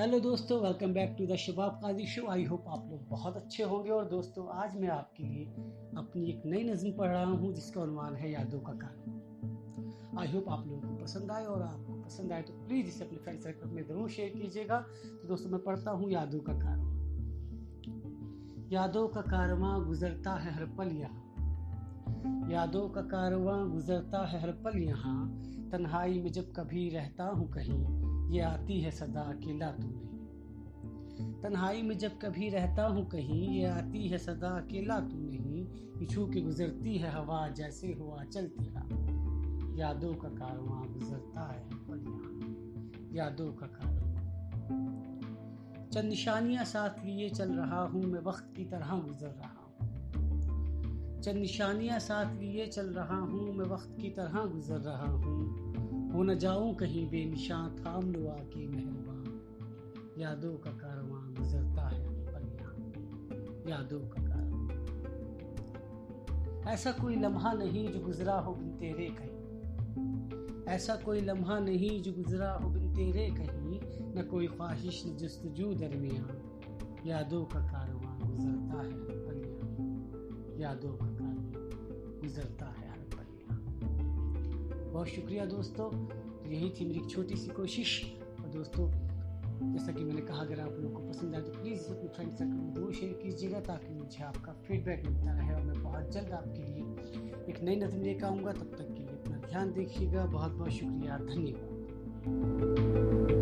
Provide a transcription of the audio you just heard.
Hello दोस्तों, welcome back to the Shabab Qazi show. I hope आप लोग बहुत अच्छे होंगे। और दोस्तों, आज मैं आपके लिए अपनी एक नई नज़म पढ़ रहा हूँ जिसका उन्वान है यादों का कारवा। आई होप आप लोगों को पसंद आए, और आपको पसंद आए तो प्लीज़ इसे अपने फ्रेंड सर्कल में ज़रूर शेयर कीजिएगा। तो दोस्तों, मैं पढ़ता हूँ यादों का कारवा। यादों का कारवा गुजरता है हर पल यहाँ, यादों का कारवा गुजरता है हर पल यहाँ। तन्हाई में जब कभी रहता हूँ कहीं, ये आती है सदा अकेला तू नहीं। तन्हाई में जब कभी रहता हूँ कहीं, ये आती है सदा अकेला तू नहीं। छू के गुजरती है हवा जैसे हुआ चल तेरा, यादों का कारवां गुजरता है पलिया, यादों का कारवां। चंद निशानियाँ साथ लिए चल रहा हूँ मैं, वक्त की तरह गुजर रहा हूँ। चंद निशानियाँ साथ लिए चल रहा हूँ मैं, वक्त की तरह गुजर रहा हूँ। हो न जाऊं कहीं बेनिशां, थाम लो आके मेहरबान, यादों का कारवां गुजरता है पलिया, यादों का कारवां। ऐसा कोई लम्हा नहीं जो गुजरा हो बिन तेरे कहीं, ऐसा कोई लम्हा नहीं जो गुजरा हो बिन तेरे कहीं। न कोई ख्वाहिश न जस्तजू दरमियां, यादों का कारवां गुजरता है पलिया, यादों का कारवां गुजरता है। बहुत शुक्रिया दोस्तों। तो यही थी मेरी छोटी सी कोशिश। और दोस्तों, जैसा कि मैंने कहा, अगर आप लोगों को पसंद आए तो प्लीज़ अपने फ्रेंड सर्कल में ज़रूर शेयर कीजिएगा, ताकि मुझे आपका फीडबैक मिलता रहे। और मैं बहुत जल्द आपके लिए एक नई नज़म लेकर आऊँगा। तब तक के लिए अपना ध्यान देखिएगा। बहुत बहुत शुक्रिया, धन्यवाद।